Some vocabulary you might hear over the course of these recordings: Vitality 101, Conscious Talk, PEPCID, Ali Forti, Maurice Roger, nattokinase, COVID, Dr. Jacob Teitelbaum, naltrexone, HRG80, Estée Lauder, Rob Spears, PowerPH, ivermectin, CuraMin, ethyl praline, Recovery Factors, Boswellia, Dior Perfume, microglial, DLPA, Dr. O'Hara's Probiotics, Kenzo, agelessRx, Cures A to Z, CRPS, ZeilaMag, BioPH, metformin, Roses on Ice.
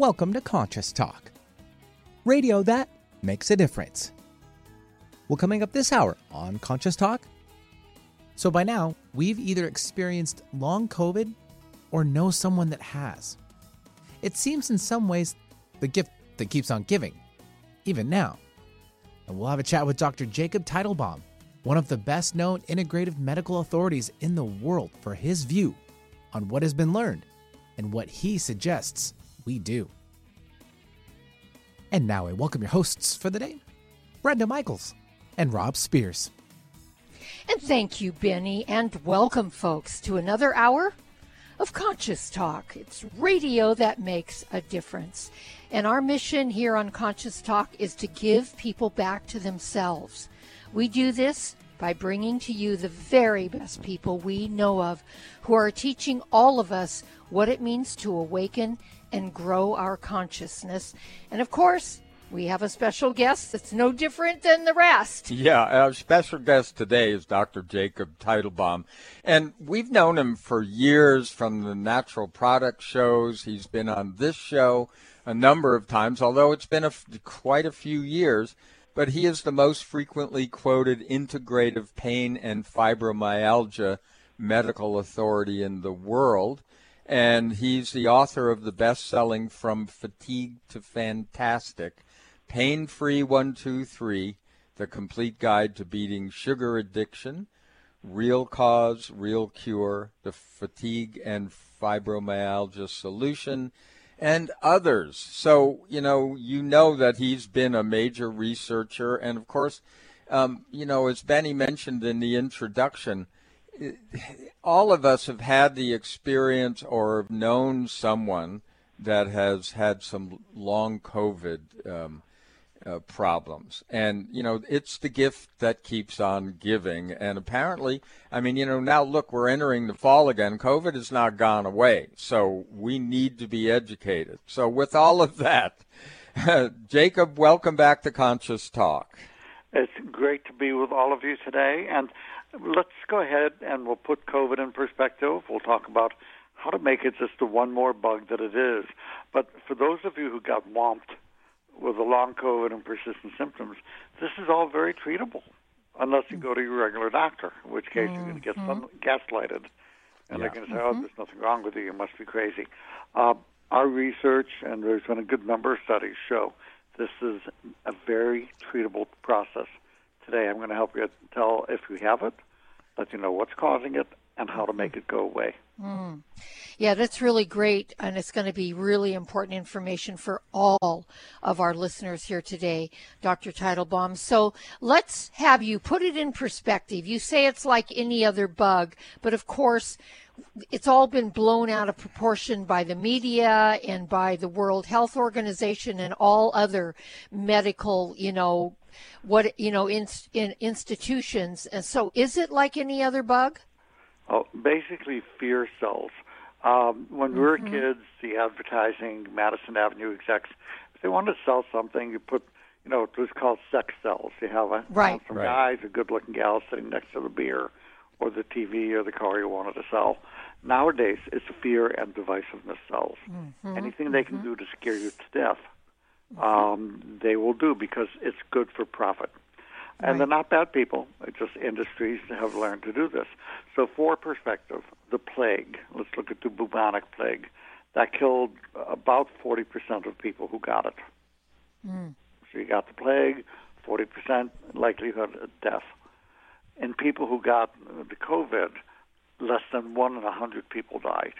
Welcome to Conscious Talk, radio that makes a difference. Well, coming up this hour on Conscious Talk. So by now, we've either experienced long COVID or know someone that has. It seems in some ways the gift that keeps on giving, even now. And we'll have a chat with Dr. Jacob Teitelbaum, one of the best-known integrative medical authorities in the world, for his view on what has been learned and what he suggests we do. And now I welcome your hosts for the day, Brenda Michaels and Rob Spears. And thank you, Benny, and welcome, folks, to another hour of Conscious Talk. It's radio that makes a difference. And our mission here on Conscious Talk is to give people back to themselves. We do this by bringing to you the very best people we know of who are teaching all of us what it means to awaken and grow our consciousness. And of course, we have a special guest that's no different than the rest. Yeah, our special guest today is Dr. Jacob Teitelbaum. And we've known him for years from the natural product shows. He's been on this show a number of times, although it's been quite a few years. But he is the most frequently quoted integrative pain and fibromyalgia medical authority in the world. And he's the author of the best-selling From Fatigue to Fantastic, Pain-Free 1, 2, 3, The Complete Guide to Beating Sugar Addiction, Real Cause, Real Cure, The Fatigue and Fibromyalgia Solution, and others. So, you know that he's been a major researcher. And, of course, as Benny mentioned in the introduction, all of us have had the experience or have known someone that has had some long COVID problems. And, it's the gift that keeps on giving. And apparently, now look, we're entering the fall again. COVID has not gone away. So we need to be educated. So with all of that, Jacob, welcome back to Conscious Talk. It's great to be with all of you today. And let's go ahead and we'll put COVID in perspective. We'll talk about how to make it just the one more bug that it is. But for those of you who got whomped with the long COVID and persistent symptoms, this is all very treatable, unless you go to your regular doctor, in which case you're going to get gaslighted. And they're going to say, there's nothing wrong with you. You must be crazy. Our research, and there's been a good number of studies, show this is a very treatable process. Today, I'm going to help you tell if you have it, let you know what's causing it, and how to make it go away. Mm. Yeah, that's really great, and it's going to be really important information for all of our listeners here today, Dr. Teitelbaum. So let's have you put it in perspective. You say it's like any other bug, but of course, it's all been blown out of proportion by the media and by the World Health Organization and all other medical, institutions. And so, is it like any other bug? Oh, basically, fear cells. When we were kids, the advertising, Madison Avenue execs, if they wanted to sell something, you put, it was called sex cells. You have guys or good-looking gals sitting next to the beer, or the TV, or the car you wanted to sell. Nowadays, it's fear and divisiveness cells. Mm-hmm. Anything they can do to scare you to death, they will do because it's good for profit. And they're not bad people. It's just industries that have learned to do this. So for perspective, the plague, let's look at the bubonic plague, that killed about 40% of people who got it. Mm. So you got the plague, 40% likelihood of death. And people who got the COVID, less than 1 in 100 people died.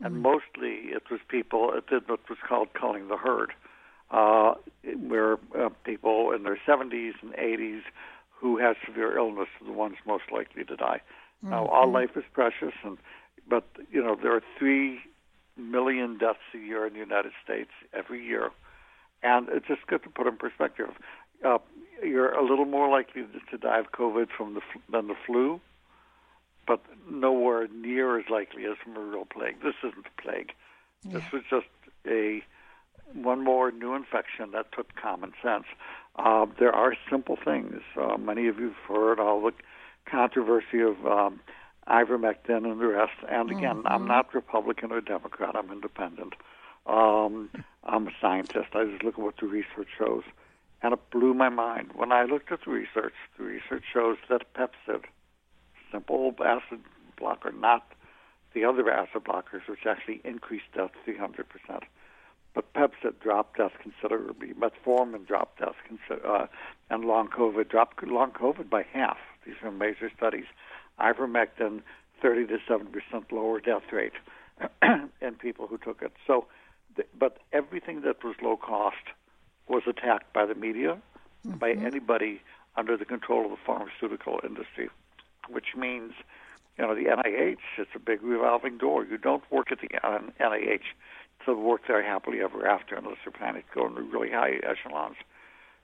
And mostly it was people, it did what was called culling the herd, where people in their 70s and 80s who have severe illness are the ones most likely to die. Now, all life is precious, but there are 3 million deaths a year in the United States every year. And it's just good to put in perspective. You're a little more likely to die of COVID than the flu, but nowhere near as likely as from a real plague. This isn't a plague. Yeah. This was just one more new infection that took common sense. There are simple things. Many of you have heard all the controversy of ivermectin and the rest. And again, I'm not Republican or Democrat. I'm independent. I'm a scientist. I just look at what the research shows. And it blew my mind. When I looked at the research shows that PEPCID, simple acid blocker, not the other acid blockers, which actually increased death 300%. But PEPCID dropped death considerably. Metformin dropped death, and long COVID dropped long COVID by half. These are major studies. Ivermectin, 30 to 70% lower death rate in people who took it. So, but everything that was low cost was attacked by the media, mm-hmm. by anybody under the control of the pharmaceutical industry, which means, you know, the NIH, it's a big revolving door. You don't work at the NIH. To work there happily ever after, unless you're planning to go into really high echelons.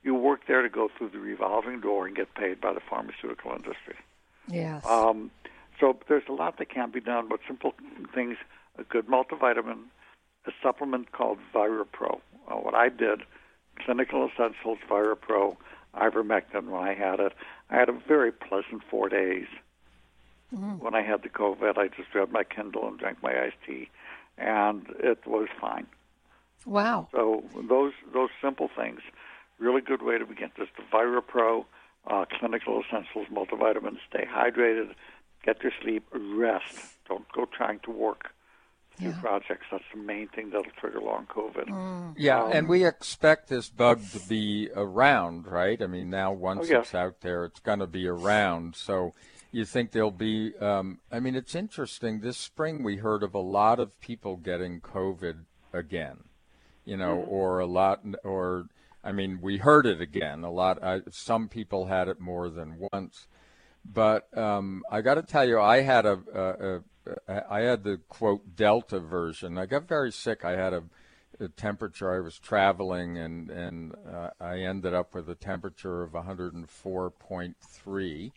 You work there to go through the revolving door and get paid by the pharmaceutical industry. Yes. So there's a lot that can be done, but simple things, a good multivitamin, a supplement called ViraPro. What I did, Clinical Essentials, ViraPro, ivermectin when I had it. I had a very pleasant 4 days. Mm-hmm. When I had the COVID, I just grabbed my Kindle and drank my iced tea. And it was fine. Wow. So those simple things, really good way to begin. Just the ViraPro, Clinical Essentials, multivitamins, stay hydrated, get your sleep, rest. Don't go trying to work new projects. That's the main thing that'll trigger long COVID. Mm. Yeah, and we expect this bug to be around, right? I mean, now once it's out there, it's going to be around. So you think there'll be, I mean, it's interesting. This spring we heard of a lot of people getting COVID again, you know, mm-hmm. or a lot, or, I mean, we heard it again a lot. Some people had it more than once. But I got to tell you, I had I had the, quote, Delta version. I got very sick. I had a temperature. I was traveling, and I ended up with a temperature of 104.3.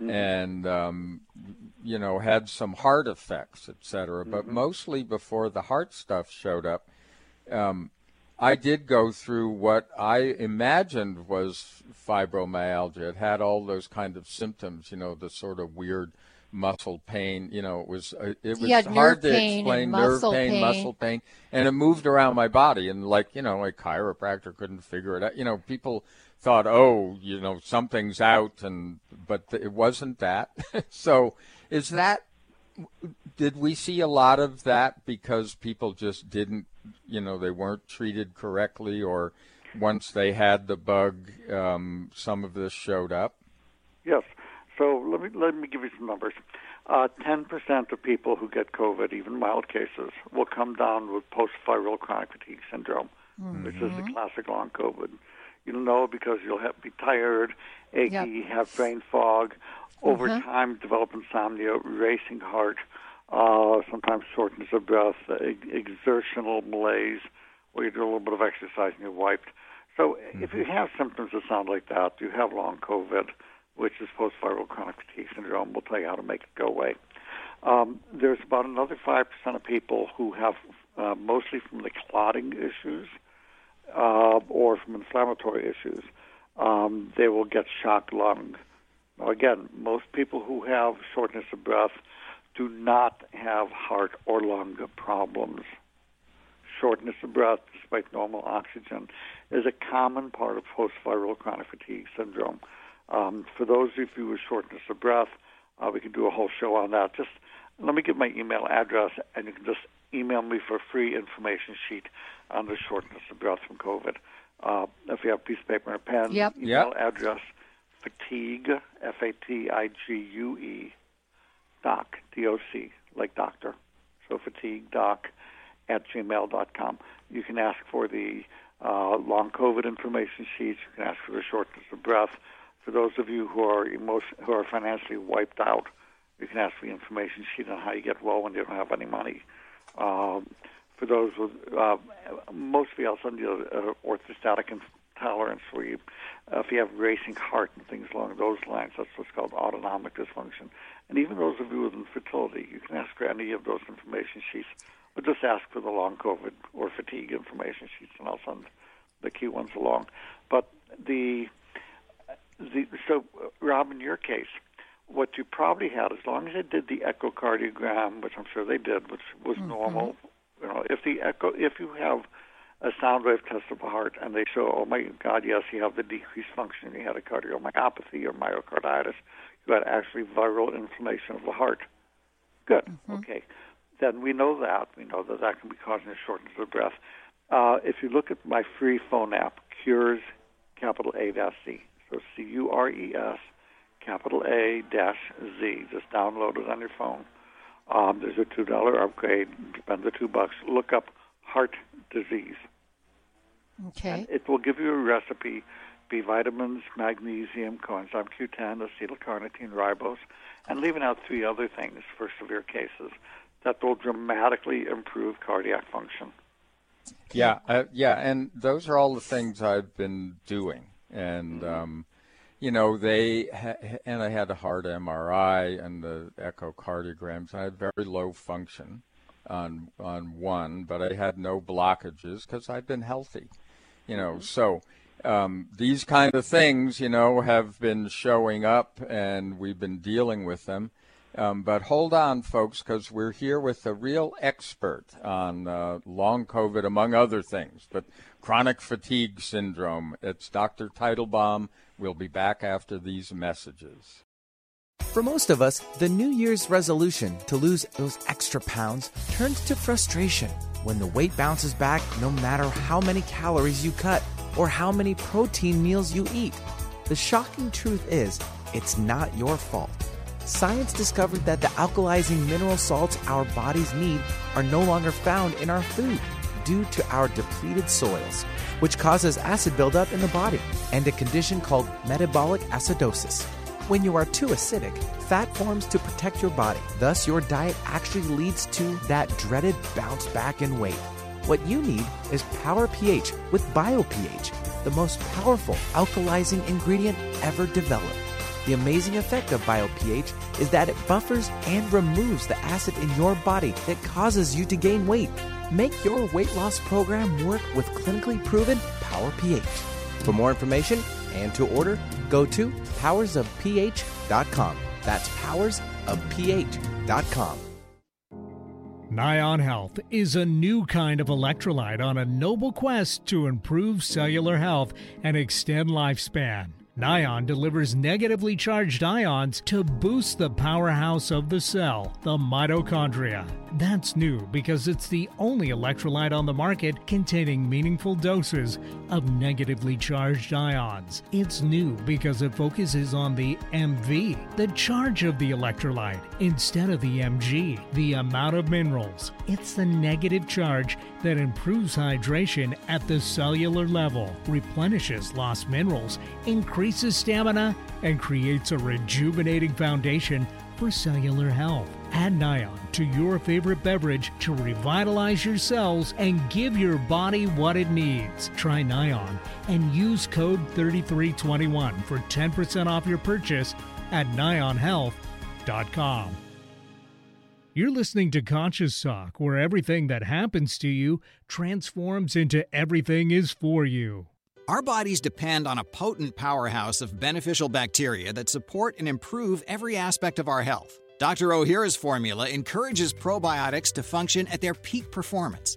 Mm-hmm. And, you know, had some heart effects, et cetera. But mm-hmm. mostly before the heart stuff showed up, I did go through what I imagined was fibromyalgia. It had all those kind of symptoms, you know, the sort of weird muscle pain. You know, it was hard to explain, nerve pain, muscle pain. And it moved around my body. And, like, you know, a chiropractor couldn't figure it out. You know, people thought, oh, you know, something's out, but it wasn't that. So did we see a lot of that because people just didn't, you know, they weren't treated correctly, or once they had the bug, some of this showed up? Yes. So let me give you some numbers. 10% of people who get COVID, even mild cases, will come down with post-viral chronic fatigue syndrome, mm-hmm. which is the classic long COVID. You'll know because you'll be tired, achy, have brain fog, over time develop insomnia, racing heart, sometimes shortness of breath, exertional malaise, or you do a little bit of exercise and you're wiped. So if you have symptoms that sound like that, you have long COVID, which is post-viral chronic fatigue syndrome. We'll tell you how to make it go away. There's about another 5% of people who have mostly from the clotting issues, or from inflammatory issues, they will get shock lung. Now, again, most people who have shortness of breath do not have heart or lung problems. Shortness of breath, despite normal oxygen, is a common part of post-viral chronic fatigue syndrome. For those of you with shortness of breath, we can do a whole show on that. Just let me give my email address, and you can just email me for a free information sheet on the shortness of breath from COVID. If you have a piece of paper and a pen, email address, fatigue, F-A-T-I-G-U-E, doc, D-O-C, like doctor. So fatiguedoc@gmail.com. You can ask for the long COVID information sheets. You can ask for the shortness of breath. For those of you who are financially wiped out, you can ask for the information sheet on how you get well when you don't have any money. For those with mostly I'll send you orthostatic intolerance, where you, if you have racing heart and things along those lines, that's what's called autonomic dysfunction. And even those of you with infertility, you can ask for any of those information sheets, but just ask for the long COVID or fatigue information sheets, and I'll send the key ones along. But so, Rob, in your case, what you probably had, as long as they did the echocardiogram, which I'm sure they did, which was normal. You know, if you have a sound wave test of the heart, and they show, oh my God, yes, you have the decreased function. You had a cardiomyopathy or myocarditis. You had actually viral inflammation of the heart. Good. Mm-hmm. Okay. Then we know that. We know that that can be causing a shortness of breath. If you look at my free phone app, Cures, capital A-C, so C-U-R-E-S, capital A-Z, just download it on your phone. There's a $2 upgrade. Spend the $2. Look up heart disease. Okay. And it will give you a recipe, B vitamins, magnesium, coenzyme Q10, acetylcarnitine, ribose, and leaving out three other things for severe cases that will dramatically improve cardiac function. Yeah, and those are all the things I've been doing. And, and I had a heart MRI and the echocardiograms. I had very low function on one, but I had no blockages because I've been healthy, so these kind of things, have been showing up and we've been dealing with them. But hold on, folks, because we're here with a real expert on long COVID, among other things, but chronic fatigue syndrome. It's Dr. Teitelbaum. We'll be back after these messages. For most of us, the New Year's resolution to lose those extra pounds turns to frustration when the weight bounces back no matter how many calories you cut or how many protein meals you eat. The shocking truth is, it's not your fault. Science discovered that the alkalizing mineral salts our bodies need are no longer found in our food due to our depleted soils, which causes acid buildup in the body and a condition called metabolic acidosis. When you are too acidic, fat forms to protect your body. Thus, your diet actually leads to that dreaded bounce back in weight. What you need is Power pH with BioPH, the most powerful alkalizing ingredient ever developed. The amazing effect of BioPH is that it buffers and removes the acid in your body that causes you to gain weight. Make your weight loss program work with clinically proven PowerPH. For more information and to order, go to powersofph.com. That's powersofph.com. Nion Health is a new kind of electrolyte on a noble quest to improve cellular health and extend lifespan. Nion delivers negatively charged ions to boost the powerhouse of the cell, the mitochondria. That's new because it's the only electrolyte on the market containing meaningful doses of negatively charged ions. It's new because it focuses on the MV, the charge of the electrolyte, instead of the Mg, the amount of minerals. It's the negative charge that improves hydration at the cellular level, replenishes lost minerals, increases stamina, and creates a rejuvenating foundation for cellular health. Add Nion to your favorite beverage to revitalize your cells and give your body what it needs. Try Nion and use code 3321 for 10% off your purchase at nionhealth.com. You're listening to Conscious Talk, where everything that happens to you transforms into everything is for you. Our bodies depend on a potent powerhouse of beneficial bacteria that support and improve every aspect of our health. Dr. O'Hara's formula encourages probiotics to function at their peak performance.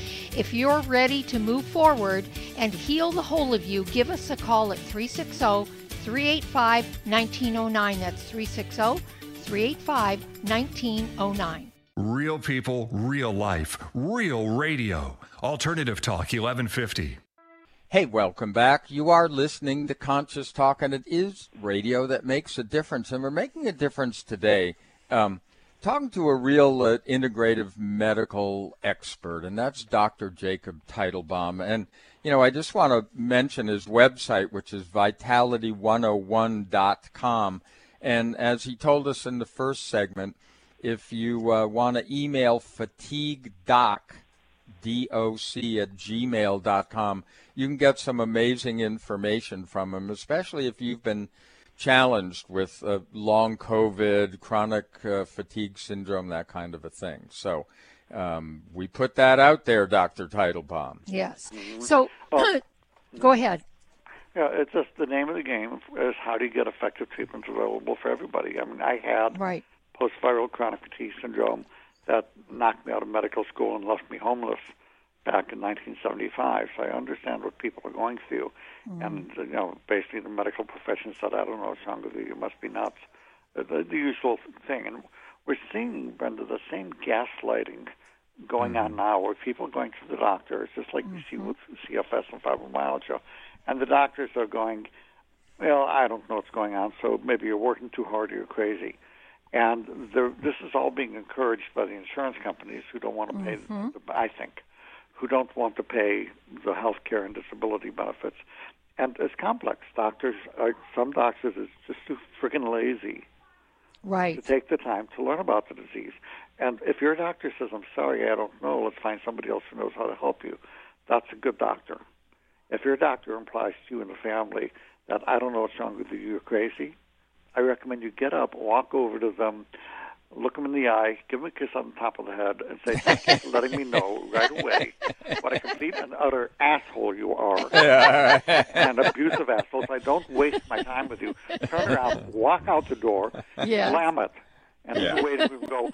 If you're ready to move forward and heal the whole of you, give us a call at 360-385-1909. That's 360-385-1909. Real people, real life, real radio. Alternative Talk 1150. Hey, welcome back. You are listening to Conscious Talk, and it is radio that makes a difference, and we're making a difference today. Talking to a real integrative medical expert, and that's Dr. Jacob Teitelbaum. And, you know, I just want to mention his website, which is vitality101.com. And as he told us in the first segment, if you want to email fatiguedoc, D-O-C, at gmail.com, you can get some amazing information from him, especially if you've been challenged with long COVID, chronic fatigue syndrome, that kind of a thing. So we put that out there, Dr. Teitelbaum. Yes. So go ahead. Yeah, it's just the name of the game is how do you get effective treatments available for everybody. I mean, I had... Right. Post-viral chronic fatigue syndrome that knocked me out of medical school and left me homeless back in 1975. So I understand what people are going through. Mm. And, you know, basically the medical profession said, I don't know, it's wrong with you, you must be nuts. The usual thing. And we're seeing, Brenda, the same gaslighting going on now where people are going to the doctor. It's just like you see with CFS and fibromyalgia. And the doctors are going, well, I don't know what's going on, so maybe you're working too hard or you're crazy. And this is all being encouraged by the insurance companies who don't want to pay, I think, who don't want to pay the health care and disability benefits. And it's complex. Some doctors are just too freaking lazy to take the time to learn about the disease. And if your doctor says, I'm sorry, I don't know, let's find somebody else who knows how to help you, that's a good doctor. If your doctor implies to you and the family that I don't know what's wrong with you, you're crazy, I recommend you get up, walk over to them, look them in the eye, give them a kiss on the top of the head, and say, thank you for letting me know right away what a complete and utter asshole you are. Yeah. And abusive assholes. I don't waste my time with you. Turn around, walk out the door, slam it. And the way that we go,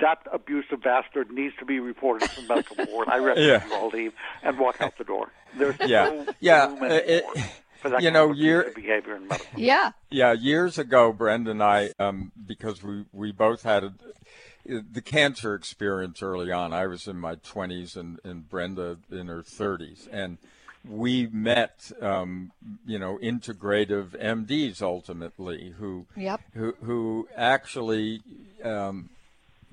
that abusive bastard needs to be reported to the medical board. I recommend you all leave and walk out the door. There's no room anymore. You know, behavior in medicine. Years ago, Brenda and I, because we both had the cancer experience early on. I was in my 20s and Brenda in her 30s, and we met, you know, integrative MDs ultimately who actually,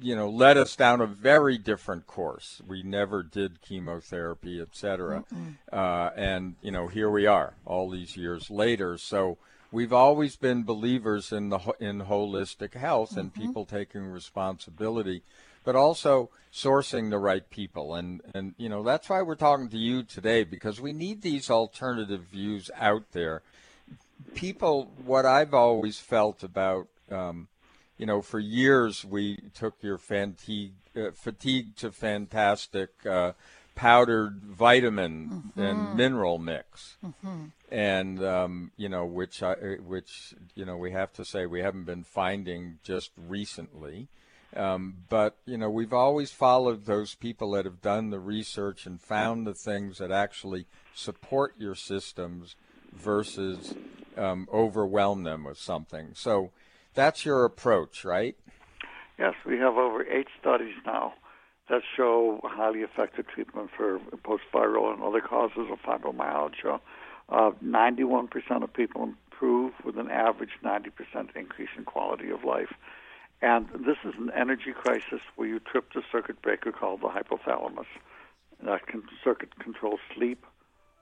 you know, led us down a very different course. We never did chemotherapy, et cetera. And, you know, here we are all these years later. So we've always been believers in holistic health and people taking responsibility, but also sourcing the right people. And, you know, that's why we're talking to you today, because we need these alternative views out there. People, what I've always felt about, you know, for years we took your fatigue to fantastic powdered vitamin and mineral mix, and you know, which you know, we have to say we haven't been finding just recently, but you know, we've always followed those people that have done the research and found the things that actually support your systems versus overwhelm them with something. So. That's your approach, right? Yes, we have over 8 studies now that show highly effective treatment for post-viral and other causes of fibromyalgia. 91% of people improve with an average 90% increase in quality of life. And this is an energy crisis where you trip the circuit breaker called the hypothalamus. That circuit controls sleep,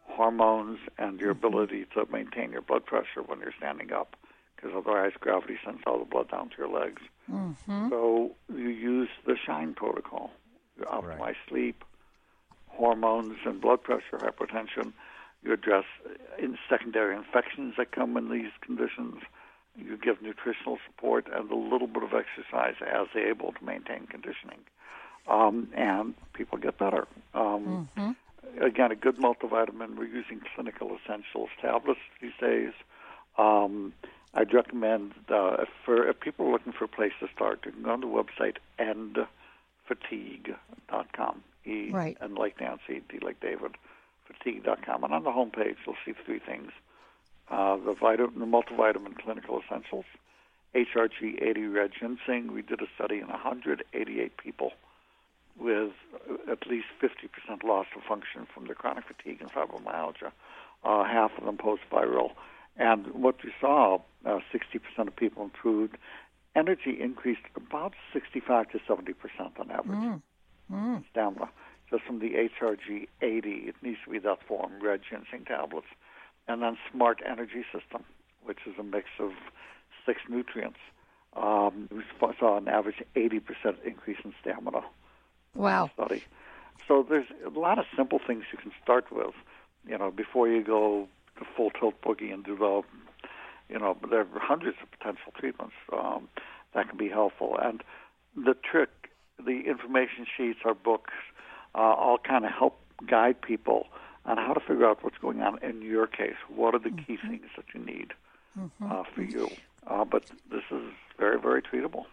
hormones, and your ability to maintain your blood pressure when you're standing up, because otherwise gravity sends all the blood down to your legs. So you use the SHINE protocol. You optimize sleep, hormones, and blood pressure, hypertension. You address secondary infections that come in these conditions. You give nutritional support and a little bit of exercise as they're able to maintain conditioning. And people get better. Again, a good multivitamin. We're using Clinical Essentials tablets these days. I'd recommend if people are looking for a place to start, you can go on the website endfatigue.com. Right. And like Nancy, D like David, fatigue.com. And on the homepage, you'll see three things. The multivitamin Clinical Essentials, HRG80 red ginseng. We did a study in 188 people with at least 50% loss of function from their chronic fatigue and fibromyalgia, half of them post-viral. And what we saw, 60% of people improved. Energy increased about 65 to 70% on average. Stamina, just from the HRG80. It needs to be that form, red ginseng tablets. And then Smart Energy System, which is a mix of 6 nutrients. We saw an average 80% increase in stamina. Wow. Study. So there's a lot of simple things you can start with, you know, before you go to full tilt boogie and develop, you know, there are hundreds of potential treatments that can be helpful. And the trick, the information sheets, our books, all kind of help guide people on how to figure out what's going on in your case. What are the key things that you need for you? But this is very, very treatable.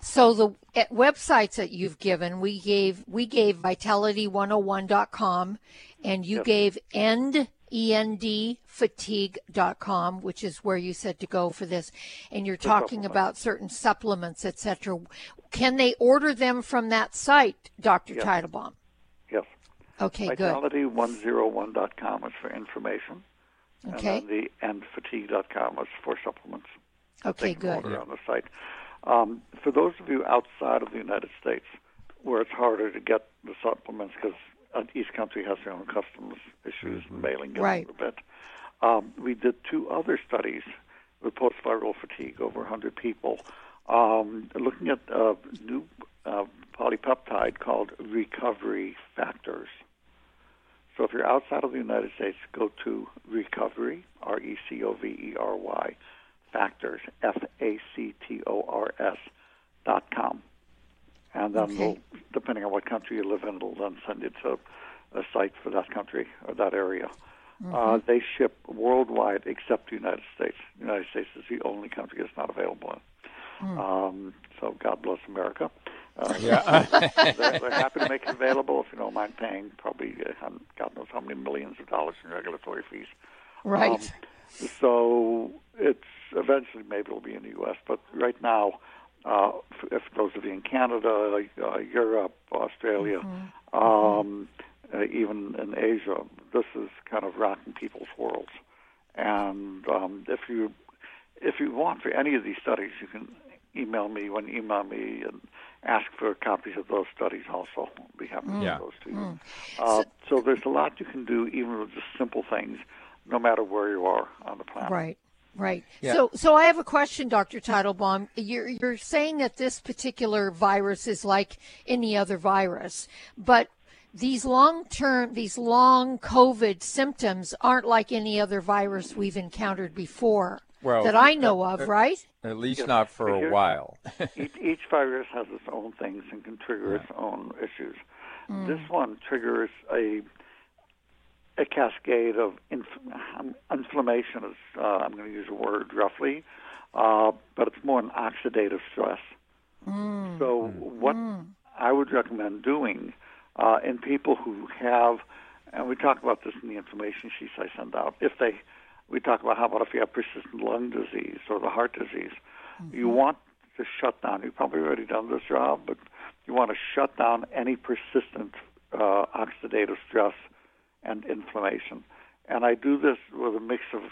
So the websites that you've given, we gave vitality101.com, and you gave endfatigue.com, which is where you said to go for this. And you're talking about certain supplements, et cetera. Can they order them from that site, Dr. Teitelbaum? Yes. Okay, good. Vitality101.com is for information. Okay. And then the endfatigue.com is for supplements. Okay, good. Order on the site. For those of you outside of the United States, where it's harder to get the supplements because each country has their own customs issues and mailing a bit, we did 2 other studies with post-viral fatigue, over 100 people, looking at a new polypeptide called Recovery Factors. So if you're outside of the United States, go to Recovery, R-E-C-O-V-E-R-Y, Factors, F-A-C-T-O-R-S.com. And then we'll, depending on what country you live in, it'll then send it to a site for that country or that area. They ship worldwide except the United States. The United States is the only country that's not available in. So God bless America. They're happy to make it available if you don't mind paying probably God knows how many millions of dollars in regulatory fees. Right. So it's eventually maybe it'll be in the U.S., but right now, if those of you in Canada, Europe, Australia, even in Asia, this is kind of rocking people's worlds. And if you want for any of these studies, you can email me and ask for copies of those studies. Also, I'll be happy to give those to you. So there's a lot you can do, even with just simple things, no matter where you are on the planet. Right. Yeah. So I have a question, Dr. Teitelbaum. You're saying that this particular virus is like any other virus, but these long COVID symptoms aren't like any other virus we've encountered before that I know of, right? At least not for a while. Each virus has its own things and can trigger its own issues. This one triggers a cascade of inflammation is, I'm going to use a word roughly, but it's more an oxidative stress. So what I would recommend doing in people who have, and we talk about this in the information sheets I send out, how about if you have persistent lung disease or the heart disease, you want to shut down, you've probably already done this job, but you want to shut down any persistent oxidative stress and inflammation. And I do this with a mix of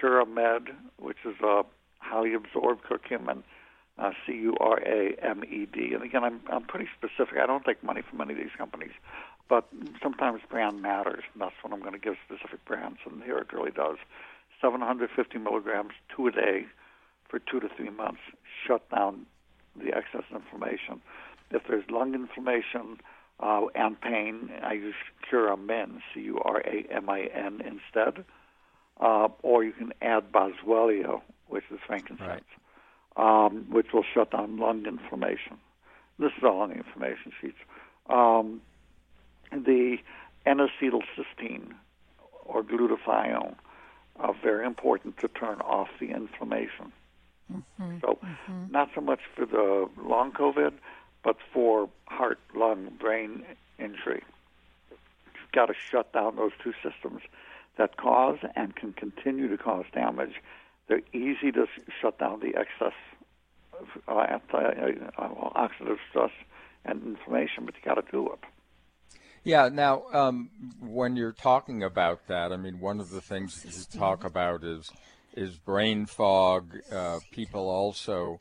CuraMed, which is a highly absorbed curcumin, C-U-R-A-M-E-D. And again, I'm pretty specific. I don't take money from any of these companies, but sometimes brand matters, and that's when I'm going to give specific brands, and here it really does. 750 milligrams, 2 a day for 2 to 3 months, shut down the excess inflammation. If there's lung inflammation, and pain, I use CuraMin, CuraMin instead. Or you can add Boswellia, which is frankincense, right, which will shut down lung inflammation. This is all on the information sheets. The N-acetylcysteine or glutathione are very important to turn off the inflammation. Mm-hmm. So not so much for the long COVID, but for heart, lung, brain injury. You've got to shut down those two systems that cause and can continue to cause damage. They're easy to shut down, the excess oxidative stress and inflammation, but you got to do it. Yeah. Now, when you're talking about that, I mean, one of the things that you talk about is brain fog. People also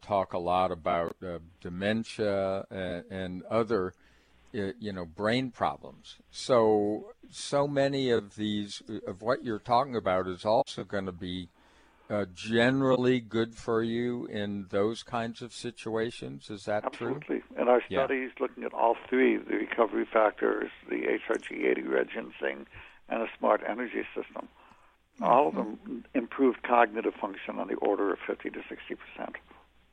talk a lot about dementia and other, brain problems. So many of these, of what you're talking about, is also going to be generally good for you in those kinds of situations. Is that true? Absolutely. And our studies looking at all three, the recovery factors, the HRG80 red ginseng, and a smart energy system, all of them improved cognitive function on the order of 50 to 60%.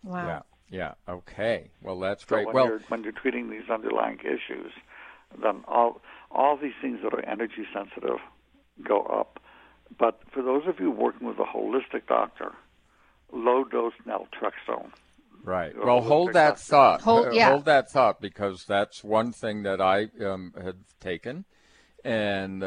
Wow. Yeah. Okay. Well, that's great. When you're treating these underlying issues, then all these things that are energy sensitive go up. But for those of you working with a holistic doctor, low dose naltrexone. Right. Well, hold that thought. Hold that thought, because that's one thing that I had taken. And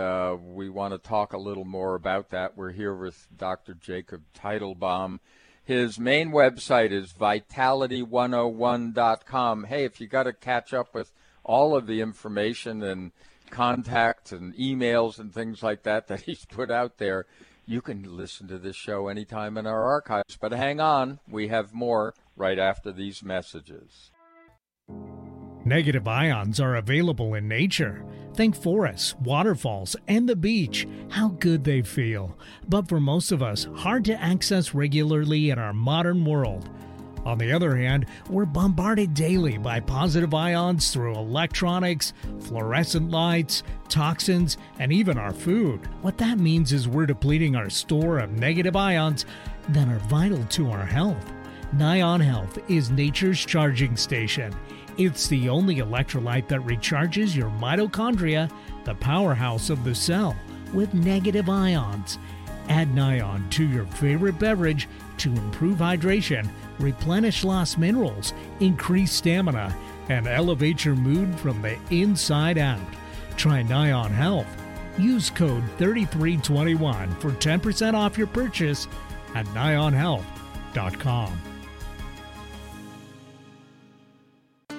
we want to talk a little more about that. We're here with Dr. Jacob Teitelbaum. His main website is vitality101.com. Hey, if you got to catch up with all of the information and contacts and emails and things like that that he's put out there, you can listen to this show anytime in our archives. But hang on, we have more right after these messages. Negative ions are available in nature. Think forests, waterfalls, and the beach. How good they feel. But for most of us, hard to access regularly in our modern world. On the other hand, we're bombarded daily by positive ions through electronics, fluorescent lights, toxins, and even our food. What that means is we're depleting our store of negative ions that are vital to our health. Nion Health is nature's charging station. It's the only electrolyte that recharges your mitochondria, the powerhouse of the cell, with negative ions. Add Nion to your favorite beverage to improve hydration, replenish lost minerals, increase stamina, and elevate your mood from the inside out. Try Nion Health. Use code 3321 for 10% off your purchase at nionhealth.com.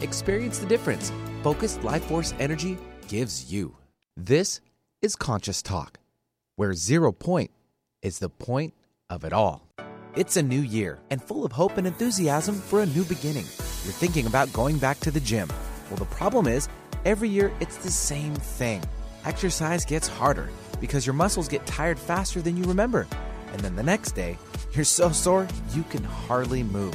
Experience the difference Focused Life Force Energy gives you. This is Conscious Talk, where 0 point is the point of it all. It's a new year and full of hope and enthusiasm for a new beginning. You're thinking about going back to the gym. Well, the problem is every year it's the same thing. Exercise gets harder because your muscles get tired faster than you remember. And then the next day, you're so sore you can hardly move.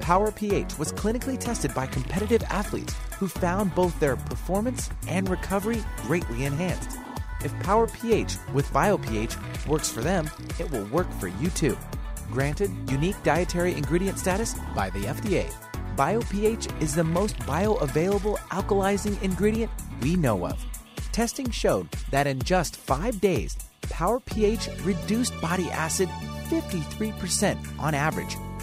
Power PH was clinically tested by competitive athletes who found both their performance and recovery greatly enhanced. If Power PH with VioPH works for them, it will work for you too. Granted unique dietary ingredient status by the FDA. BioPH is the most bioavailable alkalizing ingredient we know of. Testing showed that in just 5 days, PowerPH reduced body acid 53% on average,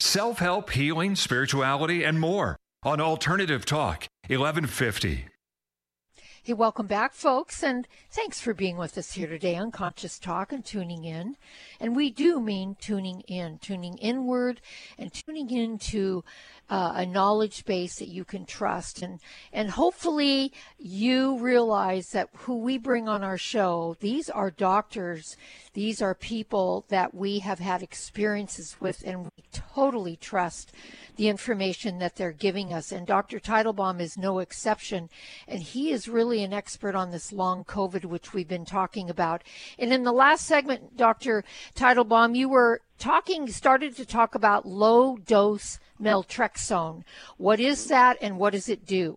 Self-help, healing, spirituality, and more on Alternative Talk, 1150. Hey, welcome back, folks, and thanks for being with us here today on Conscious Talk and tuning in. And we do mean tuning inward and tuning into a knowledge base that you can trust. And hopefully you realize that who we bring on our show, these are doctors, these are people that we have had experiences with, and we totally trust the information that they're giving us. And Dr. Teitelbaum is no exception, and he is really an expert on this long COVID, which we've been talking about. And in the last segment, Dr. Teitelbaum, you were started to talk about low-dose naltrexone. What is that, and what does it do?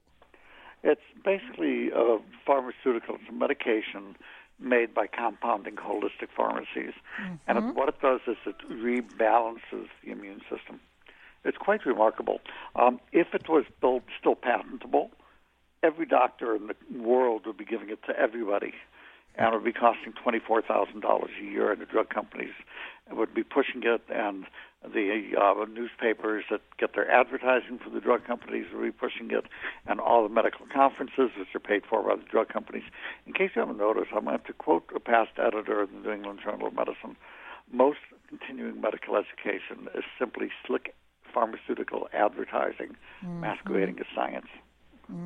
It's basically a pharmaceutical medication made by compounding holistic pharmacies. Mm-hmm. And what it does is it rebalances the immune system. It's quite remarkable. If it was still patentable, every doctor in the world would be giving it to everybody, and it would be costing $24,000 a year, and the drug companies would be pushing it, and the newspapers that get their advertising for the drug companies would be pushing it, and all the medical conferences, which are paid for by the drug companies. In case you haven't noticed, I'm going to have to quote a past editor of the New England Journal of Medicine. Most continuing medical education is simply slick pharmaceutical advertising masquerading as science.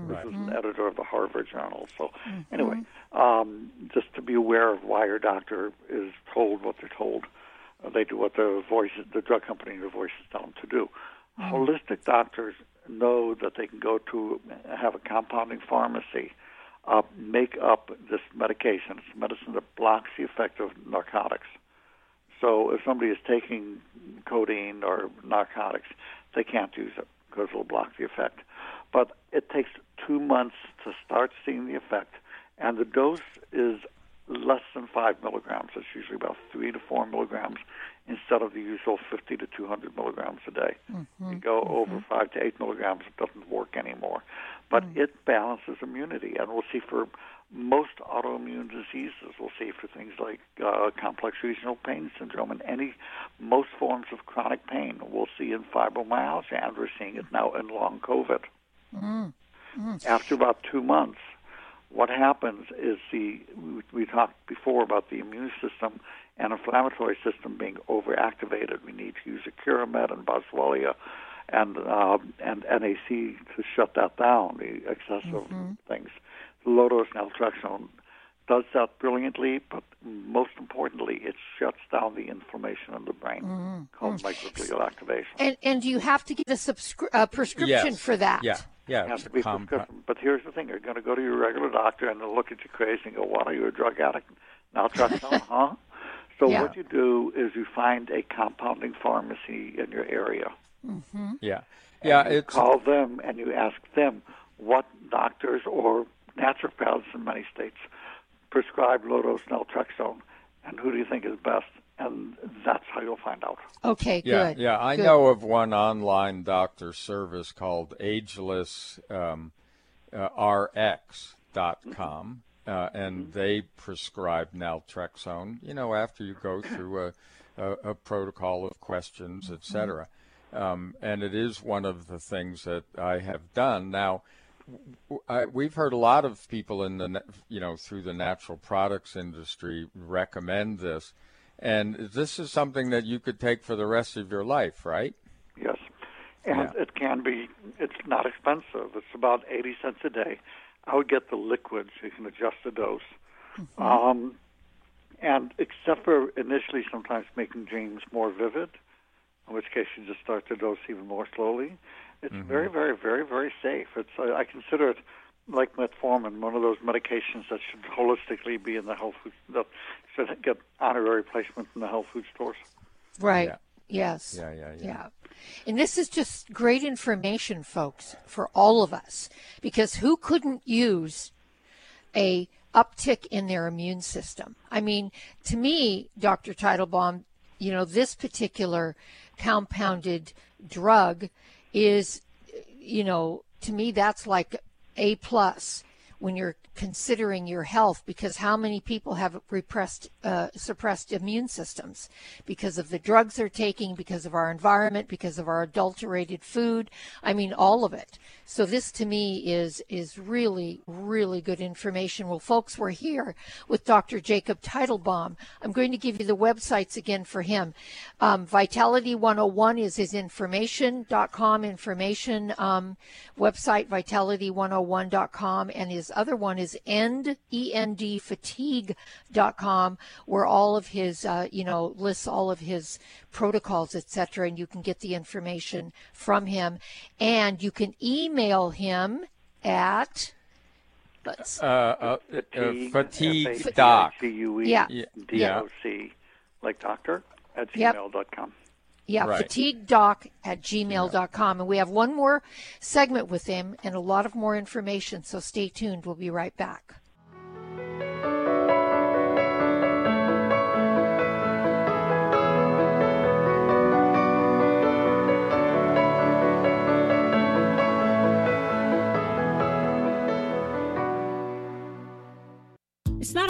This is an editor of the Harvard Journal. So anyway, just to be aware of why your doctor is told what they're told. They do what the drug company and their voices tell them to do. Holistic doctors know that they can go to have a compounding pharmacy, make up this medication. It's a medicine that blocks the effect of narcotics. So if somebody is taking codeine or narcotics, they can't use it because it will block the effect. But it takes 2 months to start seeing the effect, and the dose is less than 5 milligrams. It's usually about 3 to 4 milligrams instead of the usual 50 to 200 milligrams a day. You go over 5 to 8 milligrams, it doesn't work anymore. But it balances immunity, and we'll see for most autoimmune diseases, we'll see for things like complex regional pain syndrome and most forms of chronic pain. We'll see in fibromyalgia, and we're seeing it now in long COVID. After about 2 months, what happens is we talked before about the immune system and inflammatory system being overactivated. We need to use a CuraMed and Boswellia and NAC to shut that down, the excessive things. The low-dose naltrexone does that brilliantly, but most importantly, it shuts down the inflammation in the brain called microglial activation. And you have to get a prescription for that. Yeah, it has to be prescription. But here's the thing. You're going to go to your regular doctor, and they'll look at you crazy and go, what, are you a drug addict? Naltrexone, huh? So what you do is you find a compounding pharmacy in your area. You call them, and you ask them what doctors or naturopaths in many states prescribe low-dose naltrexone, and who do you think is best? and that's how you'll find out. Okay, good. Yeah, I know of one online doctor service called agelessRx.com, and they prescribe naltrexone, you know, after you go through a protocol of questions, etc. And it is one of the things that I have done. Now, we've heard a lot of people in the, you know, through the natural products industry recommend this. And this is something that you could take for the rest of your life, right? Yes. And it can be, it's not expensive. It's about 80 cents a day. I would get the liquid so you can adjust the dose. Mm-hmm. And except for initially sometimes making dreams more vivid, in which case you just start the dose even more slowly, it's very, very, very, very safe. It's I consider it like metformin, one of those medications that should holistically be in the health food, that should get honorary placement in the health food stores. Right. Yeah. Yes. Yeah. And this is just great information, folks, for all of us, because who couldn't use a uptick in their immune system? I mean, to me, Dr. Teitelbaum, you know, this particular compounded drug is, you know, to me, that's like A plus when you're considering your health, because how many people have repressed, suppressed immune systems because of the drugs they're taking, because of our environment, because of our adulterated food. I mean, all of it. So this to me is really, really good information. Well, folks, we're here with Dr. Jacob Teitelbaum. I'm going to give you the websites again for him. Vitality 101 is his information.com website, vitality101.com, and his other one is endfatigue.com, where all of his, lists all of his protocols, etc., and you can get the information from him. And you can email him at fatigue doc. Like doctor at gmail.com. Yeah, right. fatiguedoc at gmail.com. And we have one more segment with him and a lot of more information, so stay tuned. We'll be right back. It's not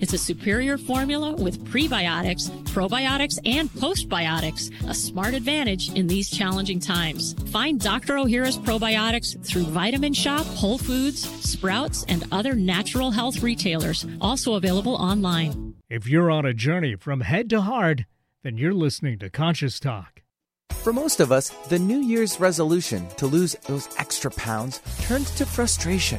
It's a superior formula with prebiotics, probiotics, and postbiotics, a smart advantage in these challenging times. Find Dr. O'Hara's Probiotics through Vitamin Shop, Whole Foods, Sprouts, and other natural health retailers, also available online. If you're on a journey from head to heart, then you're listening to Conscious Talk. For most of us, the New Year's resolution to lose those extra pounds turns to frustration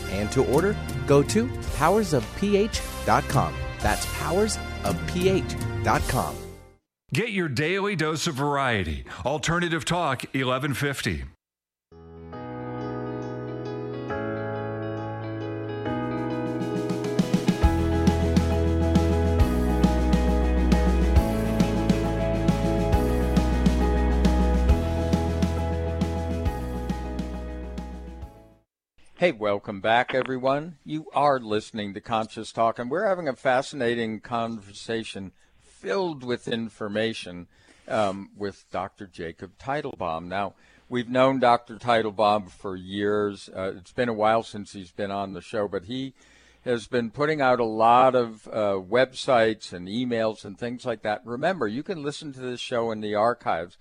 and to order, go to powersofph.com. That's powersofph.com. Get your daily dose of variety. Alternative Talk, 1150. Hey, welcome back, everyone. You are listening to Conscious Talk, and we're having a fascinating conversation filled with information with Dr. Jacob Teitelbaum. Now, we've known Dr. Teitelbaum for years. It's been a while since he's been on the show, but he has been putting out a lot of websites and emails and things like that. Remember, you can listen to this show in the archives.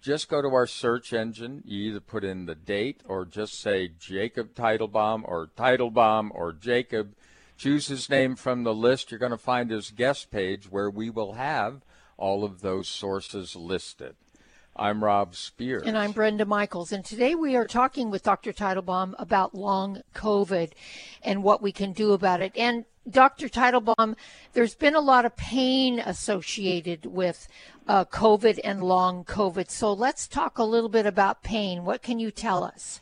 Just go to our search engine. You either put in the date or just say Jacob Teitelbaum or Jacob. Choose his name from the list. You're going to find his guest page where we will have all of those sources listed. I'm Rob Spears. And I'm Brenda Michaels. And today we are talking with Dr. Teitelbaum about long COVID and what we can do about it. And Dr. Teitelbaum, there's been a lot of pain associated with COVID and long COVID. So let's talk a little bit about pain. What can you tell us?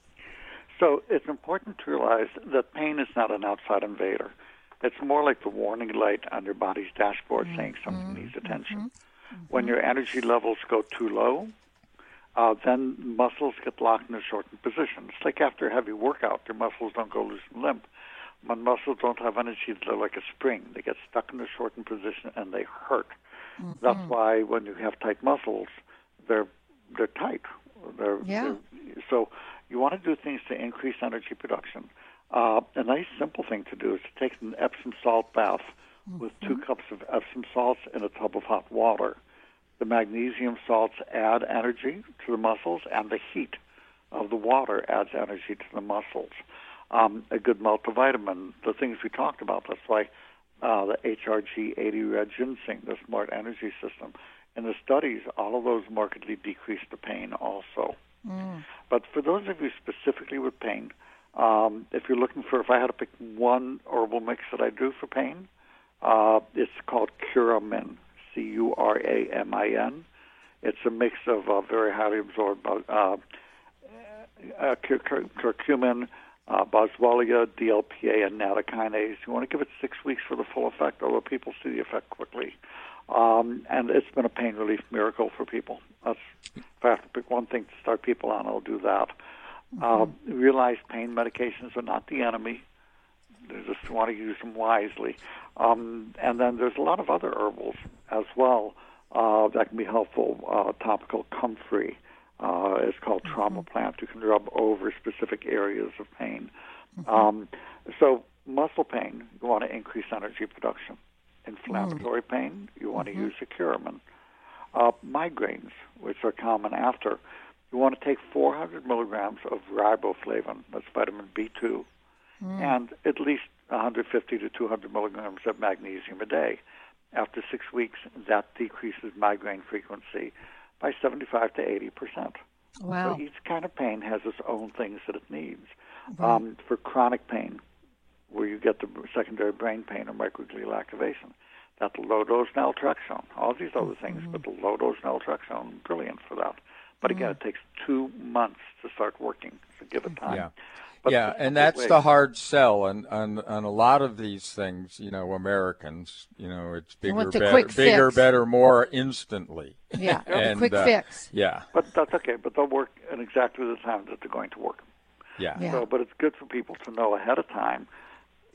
So it's important to realize that pain is not an outside invader. It's more like the warning light on your body's dashboard saying something needs attention. When your energy levels go too low, then muscles get locked in a shortened position. It's like after a heavy workout, your muscles don't go loose and limp. When muscles don't have energy, they're like a spring. They get stuck in a shortened position and they hurt. That's why when you have tight muscles, they're tight. So you want to do things to increase energy production. A nice simple thing to do is to take an Epsom salt bath with 2 cups of Epsom salts in a tub of hot water. The magnesium salts add energy to the muscles, and the heat of the water adds energy to the muscles. A good multivitamin, the things we talked about, that's why the HRG80 red ginseng, the smart energy system. In the studies, all of those markedly decrease the pain also. But for those of you specifically with pain, if you're looking for, if I had to pick one herbal mix that I do for pain, it's called CuraMin, C-U-R-A-M-I-N. It's a mix of very highly absorbed curcumin, Boswellia, DLPA, and nattokinase. You want to give it 6 weeks for the full effect, although people see the effect quickly. And it's been a pain relief miracle for people. That's, if I have to pick one thing to start people on, I'll do that. Realize pain medications are not the enemy. They just want to use them wisely. And then there's a lot of other herbals as well that can be helpful. Topical comfrey is called trauma plant. You can rub over specific areas of pain. So muscle pain, you want to increase energy production. Inflammatory pain, you want to use a CuraMin. Migraines, which are common after, you want to take 400 milligrams of riboflavin, that's vitamin B2, and at least 150 to 200 milligrams of magnesium a day. After 6 weeks, that decreases migraine frequency by 75 to 80%. Wow. So each kind of pain has its own things that it needs. For chronic pain, where you get the secondary brain pain or microglial activation, that's low-dose naltrexone. All these other things, but the low-dose naltrexone, brilliant for that. But again, it takes 2 months to start working, so give it time. Yeah, and that's the hard sell on a lot of these things, you know, Americans, you know, it's bigger, better, more instantly. Yeah, and, quick fix. Yeah. But that's okay, but they'll work in exactly the time that they're going to work. Yeah. So, but it's good for people to know ahead of time,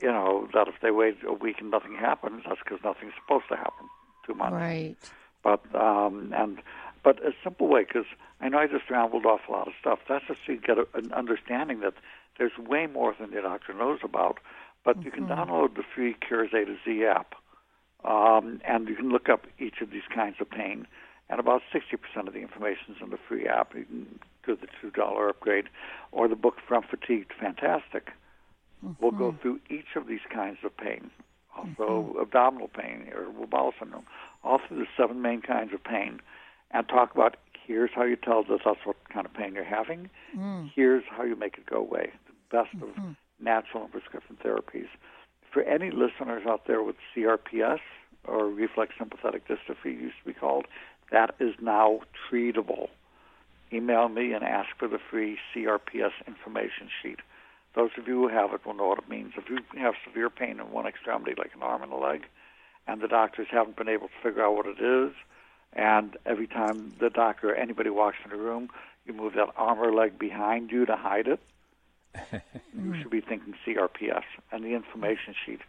you know, that if they wait a week and nothing happens, that's because nothing's supposed to happen 2 months. Right. But a simple way, because I know I just rambled off a lot of stuff. That's just to get an understanding that there's way more than your doctor knows about. But you can download the free Cures A to Z app, and you can look up each of these kinds of pain. And about 60% of the information is in the free app. You can do the $2 upgrade or the book From Fatigue to Fantastic. We'll go through each of these kinds of pain, also abdominal pain or bowel syndrome, all through the 7 main kinds of pain. And talk about, here's how you tell that that's what kind of pain you're having. Here's how you make it go away. The best of natural and prescription therapies. For any listeners out there with CRPS, or reflex sympathetic dystrophy used to be called, that is now treatable. Email me and ask for the free CRPS information sheet. Those of you who have it will know what it means. If you have severe pain in one extremity, like an arm and a leg, and the doctors haven't been able to figure out what it is, and every time the doctor or anybody walks in the room, you move that arm or leg behind you to hide it. You should be thinking CRPS, and the information sheet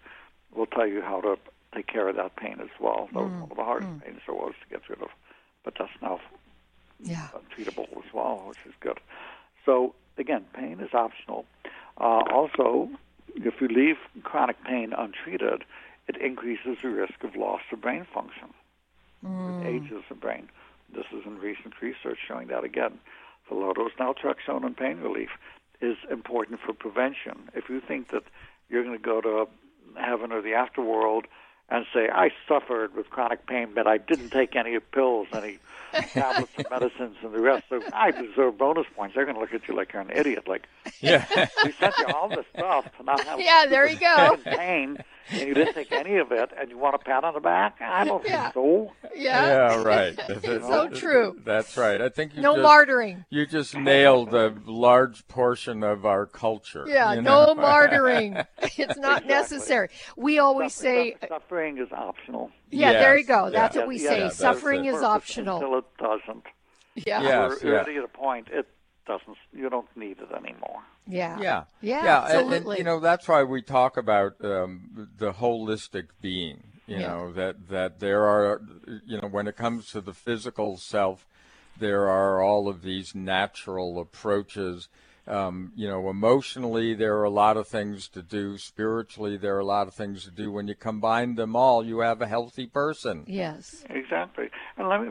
will tell you how to take care of that pain as well. That was one of the hardest pains there was to get rid of, but that's now treatable as well, which is good. So, again, pain is optional. Also, if you leave chronic pain untreated, it increases the risk of loss of brain function. It ages the brain. This is in recent research showing that again. The low-dose naltrexone and pain relief is important for prevention. If you think that you're going to go to heaven or the afterworld and say, I suffered with chronic pain, but I didn't take any pills, any tablets and medicines and the rest, so I deserve bonus points. They're going to look at you like you're an idiot. Like, we sent you all this stuff to not have there you go. Pain, and you didn't take any of it, and you want a pat on the back? I don't think so. Yeah, right. So true. That's right. I think you martyring. You just nailed a large portion of our culture. Yeah, no martyring. It's not necessary. We always say suffering is optional. Yeah, there you go. That's what we say. Suffering is optional until it doesn't. Yeah. We're at a point it doesn't. You don't need it anymore. Yeah, absolutely. And, that's why we talk about the holistic being. You know that there are. When it comes to the physical self, there are all of these natural approaches. Emotionally, there are a lot of things to do. Spiritually, there are a lot of things to do. When you combine them all, you have a healthy person. Yes. Exactly. And let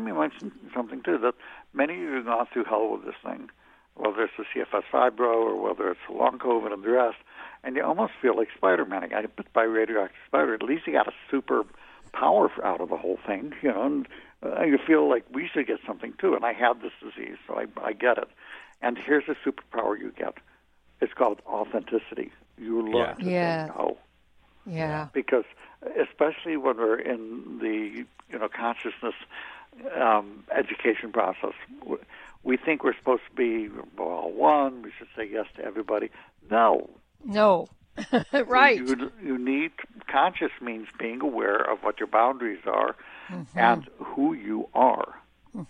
me mention something, too, that many of you have gone through hell with this thing, whether it's the CFS fibro or whether it's long COVID and the rest, and you almost feel like Spider-Man. I got bit by a radioactive spider. At least you got a super power out of the whole thing, and you feel like we should get something, too. And I had this disease, so I get it. And here's a superpower you get. It's called authenticity. You learn to say no. Yeah. Because especially when we're in the consciousness education process, we think we're supposed to be one. We should say yes to everybody. No. Right. You need conscious means being aware of what your boundaries are and who you are.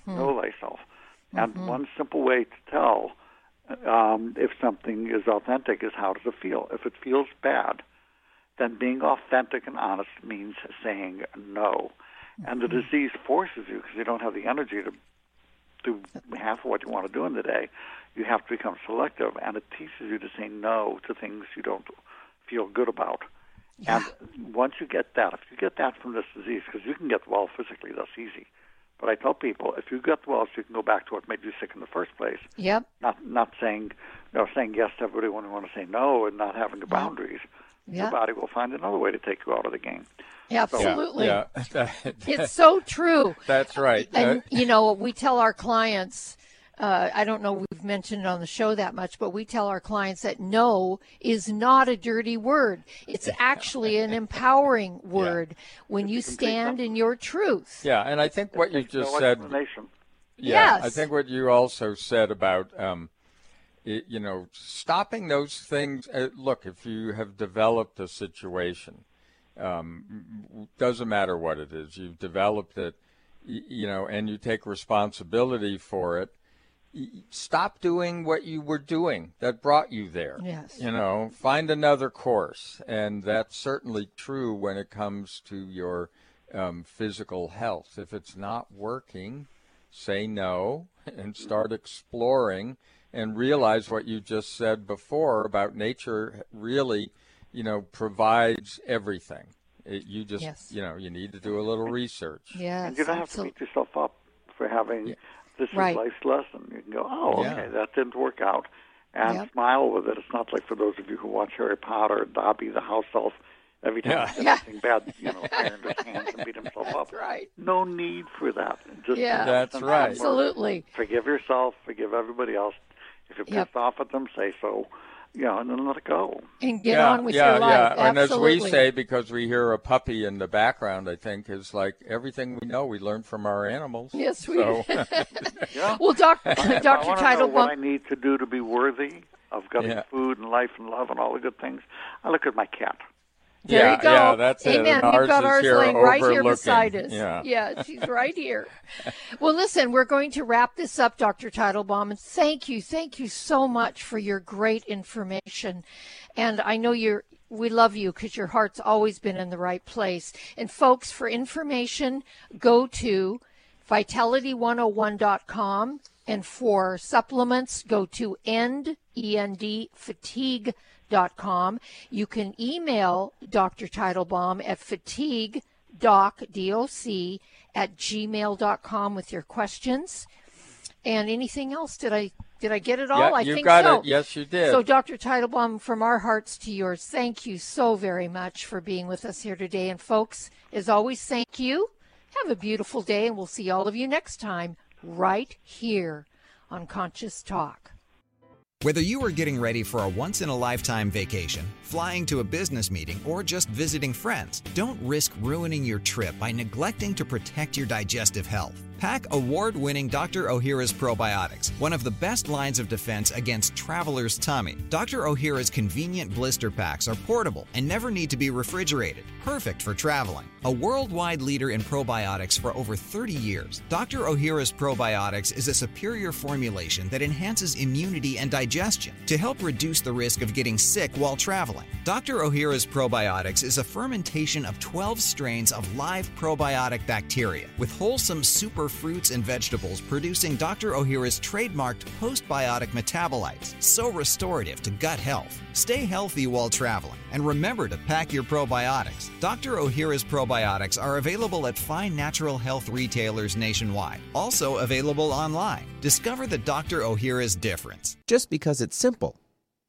Know thyself. And one simple way to tell if something is authentic is how does it feel. If it feels bad, then being authentic and honest means saying no. And the disease forces you, because you don't have the energy to do half of what you want to do in the day, you have to become selective. And it teaches you to say no to things you don't feel good about. Yeah. And once you get that, if you get that from this disease, because you can get well physically, that's easy. But I tell people, if you get well, so you can go back to what made you sick in the first place. Yep. Not saying, saying yes to everybody when you want to say no, and not having the boundaries. Yeah. Your body will find another way to take you out of the game. Yeah, absolutely. It's so true. That's right. And we tell our clients. I don't know if we've mentioned it on the show that much, but we tell our clients that no is not a dirty word. It's actually an empowering word when you stand in your truth. Yeah, and I think what you just said. Yeah, yes. I think what you also said about, stopping those things. Look, if you have developed a situation, doesn't matter what it is, you've developed it, and you take responsibility for it. Stop doing what you were doing that brought you there. Yes. Find another course. And that's certainly true when it comes to your physical health. If it's not working, say no and start exploring and realize what you just said before about nature really, provides everything. You just, you need to do a little research. Yes, and you don't have to beat yourself up for having... Yeah. This is life's lesson. You can go, okay, that didn't work out, and smile with it. It's not like for those of you who watch Harry Potter, Dobby the house elf, every time something bad, ironed his hands and beat himself up. Right. No need for that. Just that's right. Absolutely. Forgive yourself. Forgive everybody else. If you're pissed off at them, say so. And then let it go. And get on with your life. Yeah, and as we say, because we hear a puppy in the background, I think, is like everything we know we learn from our animals. Yes, we do. Well, Dr. I want to know what I need to do to be worthy of getting food and life and love and all the good things. I look at my cat. There you go. Yeah, that's it. Amen. We've got ours laying right here beside us. Yeah, she's right here. Well, listen, we're going to wrap this up, Dr. Teitelbaum, and thank you so much for your great information. And I know we love you because your heart's always been in the right place. And folks, for information, go to vitality101.com, and for supplements, go to endfatigue.com. You can email Dr. Teitelbaum at fatiguedoc@gmail.com with your questions. And anything else? Did I get it all? Yeah, I think got so. It. Yes, you did. So, Dr. Teitelbaum, from our hearts to yours, thank you so very much for being with us here today. And folks, as always, thank you. Have a beautiful day, and we'll see all of you next time right here on Conscious Talk. Whether you are getting ready for a once-in-a-lifetime vacation, flying to a business meeting, or just visiting friends, don't risk ruining your trip by neglecting to protect your digestive health. Pack award-winning Dr. O'Hara's Probiotics, one of the best lines of defense against traveler's tummy. Dr. O'Hara's convenient blister packs are portable and never need to be refrigerated, perfect for traveling. A worldwide leader in probiotics for over 30 years, Dr. O'Hara's Probiotics is a superior formulation that enhances immunity and digestion to help reduce the risk of getting sick while traveling. Dr. O'Hara's Probiotics is a fermentation of 12 strains of live probiotic bacteria with wholesome super fruits and vegetables, producing Dr. O'Hara's trademarked postbiotic metabolites, so restorative to gut health. Stay healthy while traveling, and remember to pack your probiotics. Dr. O'Hara's Probiotics are available at fine natural health retailers nationwide, also available online. Discover the Dr. O'Hara's difference. Just because it's simple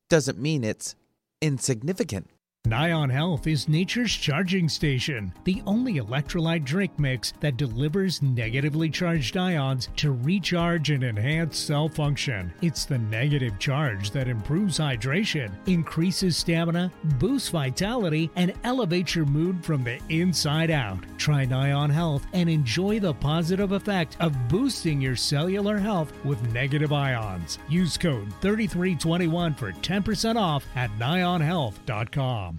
doesn't mean it's insignificant. Nion Health is nature's charging station, the only electrolyte drink mix that delivers negatively charged ions to recharge and enhance cell function. It's the negative charge that improves hydration, increases stamina, boosts vitality, and elevates your mood from the inside out. Try Nion Health and enjoy the positive effect of boosting your cellular health with negative ions. Use code 3321 for 10% off at nionhealth.com.